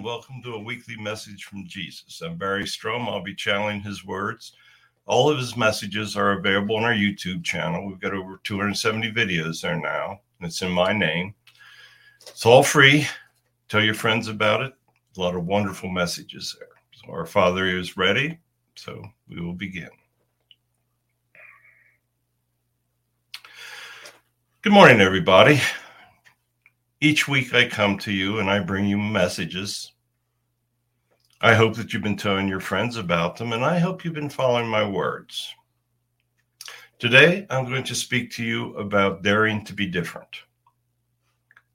and welcome to a weekly message from Jesus. I'm Barry Strom. I'll be channeling his words. All of his messages are available on our YouTube channel. We've got over 270 videos there now, and it's in my name. It's all free. Tell your friends about it. A lot of wonderful messages there. So our Father is ready, so we will begin. Good morning, everybody. Each week I come to you and I bring you messages. I hope that you've been telling your friends about them, and I hope you've been following my words. Today, I'm going to speak to you about daring to be different.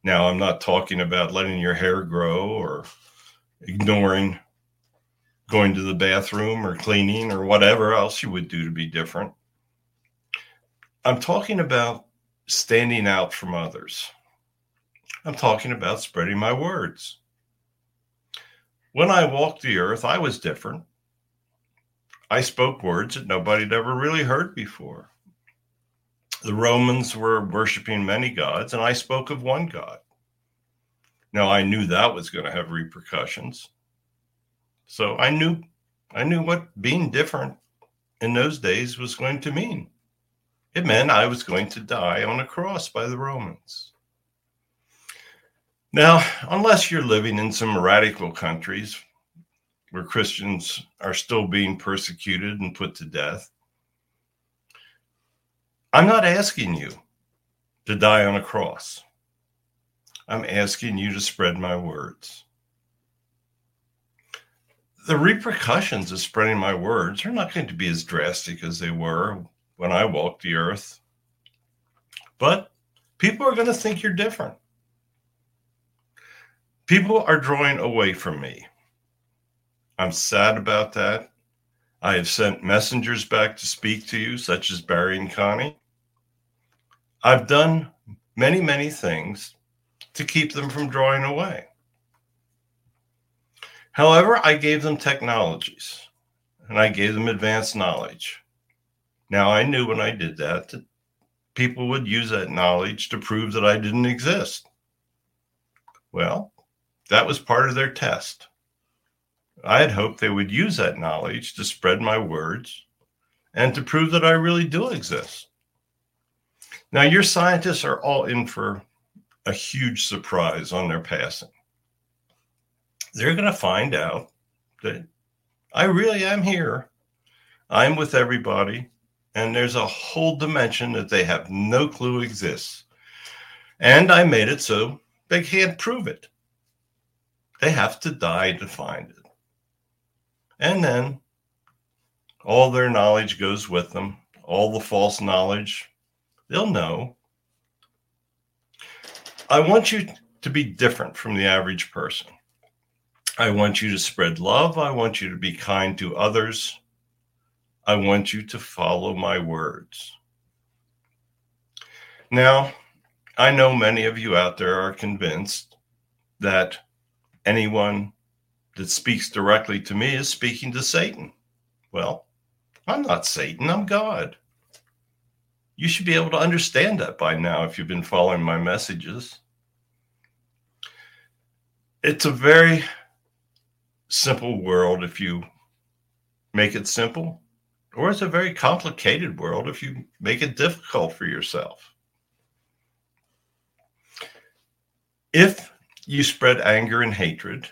Now, I'm not talking about letting your hair grow or ignoring going to the bathroom or cleaning or whatever else you would do to be different. I'm talking about standing out from others. I'm talking about spreading my words. When I walked the earth, I was different. I spoke words that nobody had ever really heard before. The Romans were worshiping many gods, and I spoke of one God. Now, I knew that was going to have repercussions. So I knew what being different in those days was going to mean. It meant I was going to die on a cross by the Romans. Now, unless you're living in some radical countries where Christians are still being persecuted and put to death, I'm not asking you to die on a cross. I'm asking you to spread my words. The repercussions of spreading my words are not going to be as drastic as they were when I walked the earth, but people are going to think you're different. People are drawing away from me. I'm sad about that. I have sent messengers back to speak to you, such as Barry and Connie. I've done many, many things to keep them from drawing away. However, I gave them technologies and I gave them advanced knowledge. Now, I knew when I did that people would use that knowledge to prove that I didn't exist. Well, that was part of their test. I had hoped they would use that knowledge to spread my words and to prove that I really do exist. Now, your scientists are all in for a huge surprise on their passing. They're going to find out that I really am here. I'm with everybody, and there's a whole dimension that they have no clue exists. And I made it so they can't prove it. They have to die to find it. And then all their knowledge goes with them, all the false knowledge. They'll know. I want you to be different from the average person. I want you to spread love. I want you to be kind to others. I want you to follow my words. Now, I know many of you out there are convinced that anyone that speaks directly to me is speaking to Satan. Well, I'm not Satan, I'm God. You should be able to understand that by now if you've been following my messages. It's a very simple world if you make it simple, or it's a very complicated world if you make it difficult for yourself. If you spread anger and hatred,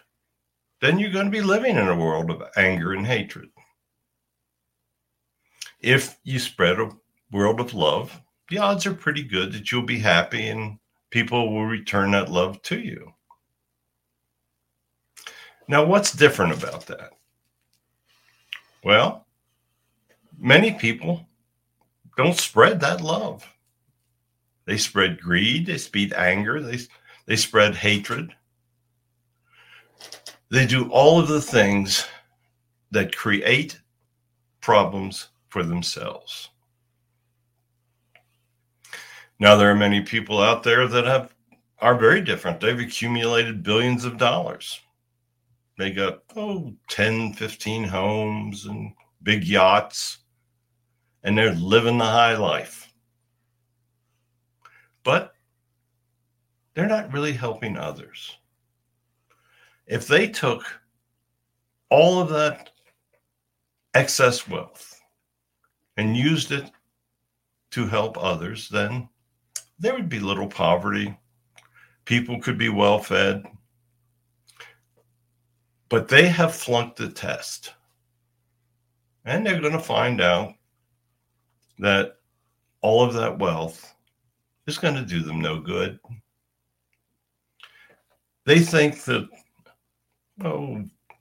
then you're going to be living in a world of anger and hatred. If you spread a world of love, the odds are pretty good that you'll be happy and people will return that love to you. Now, what's different about that? Well, many people don't spread that love. They spread greed, they spread anger, they spread hatred. They do all of the things that create problems for themselves. Now, there are many people out there that are very different. They've accumulated billions of dollars. They got 10, 15 homes and big yachts, and they're living the high life. But they're not really helping others. If they took all of that excess wealth and used it to help others, then there would be little poverty. People could be well fed. But they have flunked the test. And they're going to find out that all of that wealth is going to do them no good. They think that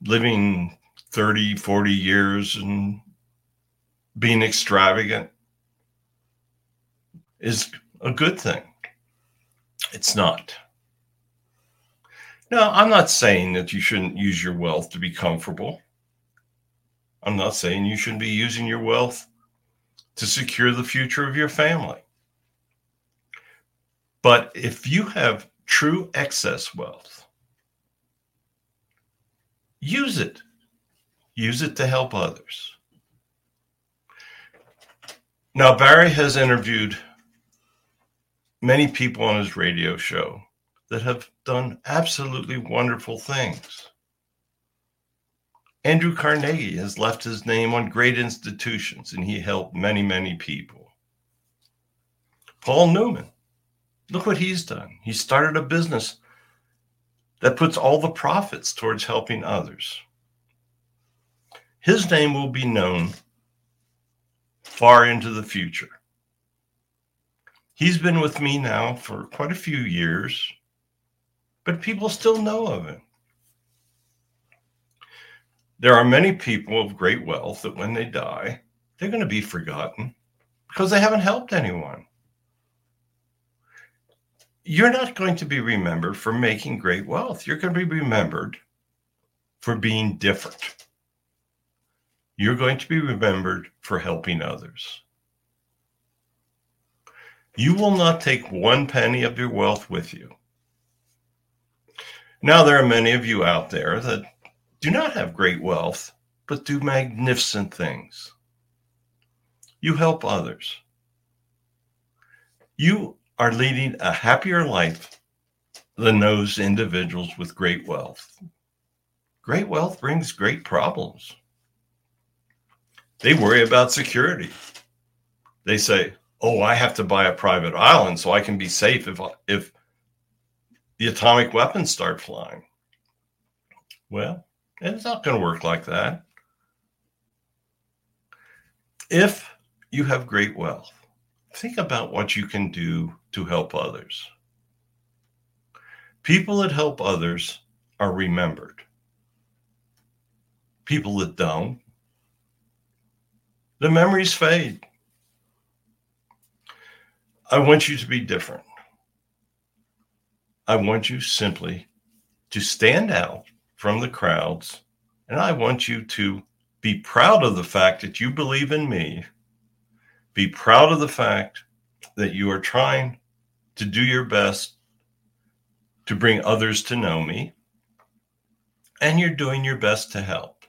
living 30, 40 years and being extravagant is a good thing. It's not. Now, I'm not saying that you shouldn't use your wealth to be comfortable. I'm not saying you shouldn't be using your wealth to secure the future of your family. But if you have true excess wealth, use it. Use it to help others. Now, Barry has interviewed many people on his radio show that have done absolutely wonderful things. Andrew Carnegie has left his name on great institutions, and he helped many, many people. Paul Newman, look what he's done. He started a business that puts all the profits towards helping others. His name will be known far into the future. He's been with me now for quite a few years, but people still know of him. There are many people of great wealth that when they die, they're going to be forgotten because they haven't helped anyone. You're not going to be remembered for making great wealth. You're going to be remembered for being different. You're going to be remembered for helping others. You will not take one penny of your wealth with you. Now, there are many of you out there that do not have great wealth, but do magnificent things. You help others. You are leading a happier life than those individuals with great wealth. Great wealth brings great problems. They worry about security. They say, I have to buy a private island so I can be safe if the atomic weapons start flying. Well, it's not going to work like that. If you have great wealth, think about what you can do to help others. People that help others are remembered. People that don't, the memories fade. I want you to be different. I want you simply to stand out from the crowds, and I want you to be proud of the fact that you believe in me. Be proud of the fact that you are trying to do your best to bring others to know me, and you're doing your best to help.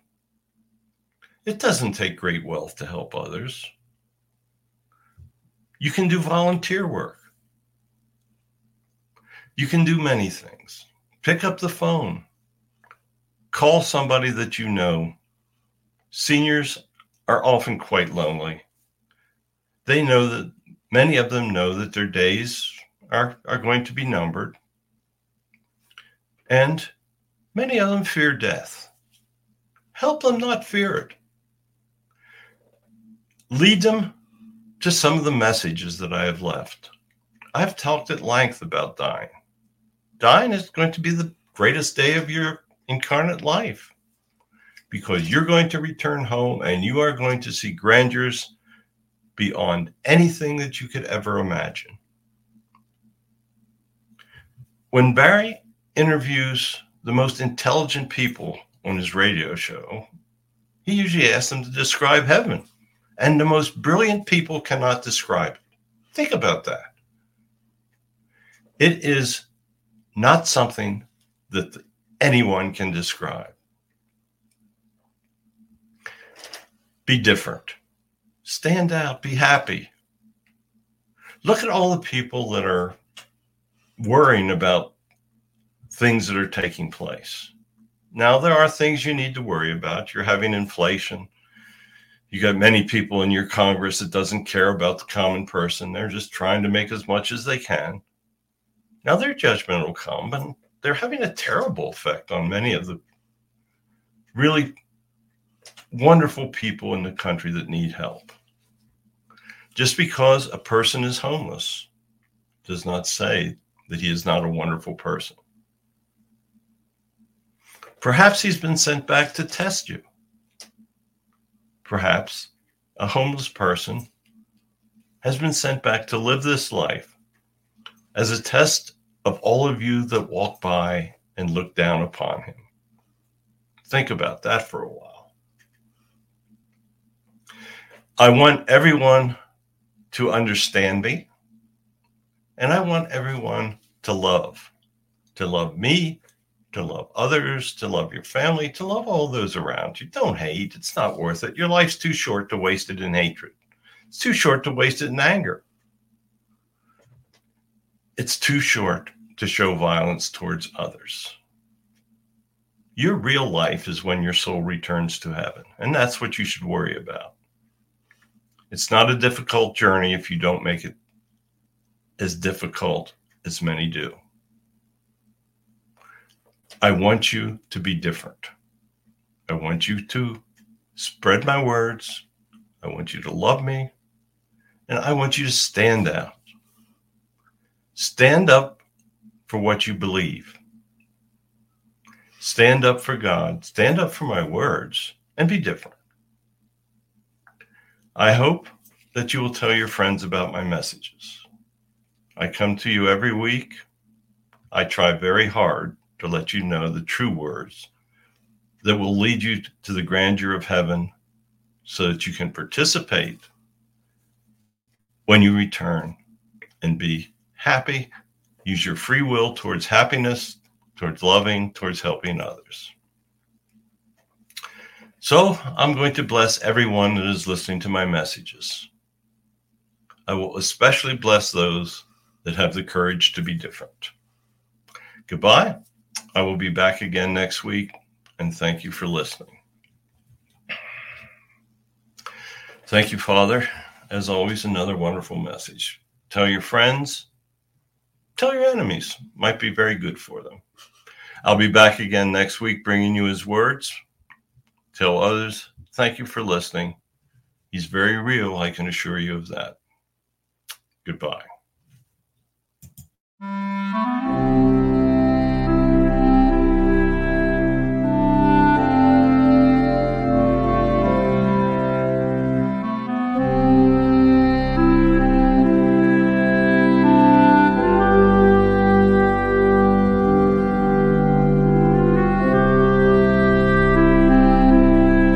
It doesn't take great wealth to help others. You can do volunteer work. You can do many things. Pick up the phone. Call somebody that you know. Seniors are often quite lonely. They know that many of them know that their days are going to be numbered. And many of them fear death. Help them not fear it. Lead them to some of the messages that I have left. I've talked at length about dying. Dying is going to be the greatest day of your incarnate life, because you're going to return home and you are going to see grandeurs beyond anything that you could ever imagine. When Barry interviews the most intelligent people on his radio show, he usually asks them to describe heaven, and the most brilliant people cannot describe it. Think about that. It is not something that anyone can describe. Be different. Stand out. Be happy. Look at all the people that are worrying about things that are taking place. Now there are things you need to worry about. You're having inflation. You got many people in your Congress that doesn't care about the common person. They're just trying to make as much as they can. Now their judgment will come, but they're having a terrible effect on many of the really wonderful people in the country that need help. Just because a person is homeless does not say that he is not a wonderful person. Perhaps he's been sent back to test you. Perhaps a homeless person has been sent back to live this life as a test of all of you that walk by and look down upon him. Think about that for a while. I want everyone to understand me, and I want everyone to love me, to love others, to love your family, to love all those around you. Don't hate. It's not worth it. Your life's too short to waste it in hatred. It's too short to waste it in anger. It's too short to show violence towards others. Your real life is when your soul returns to heaven, and that's what you should worry about. It's not a difficult journey if you don't make it as difficult as many do. I want you to be different. I want you to spread my words. I want you to love me. And I want you to stand out. Stand up for what you believe. Stand up for God. Stand up for my words and be different. I hope that you will tell your friends about my messages. I come to you every week. I try very hard to let you know the true words that will lead you to the grandeur of heaven so that you can participate when you return and be happy. Use your free will towards happiness, towards loving, towards helping others. So I'm going to bless everyone that is listening to my messages. I will especially bless those that have the courage to be different. Goodbye. I will be back again next week, and thank you for listening. Thank you, Father. As always, another wonderful message. Tell your friends, tell your enemies. Might be very good for them. I'll be back again next week bringing you his words. Tell others, thank you for listening. He's very real, I can assure you of that. Goodbye.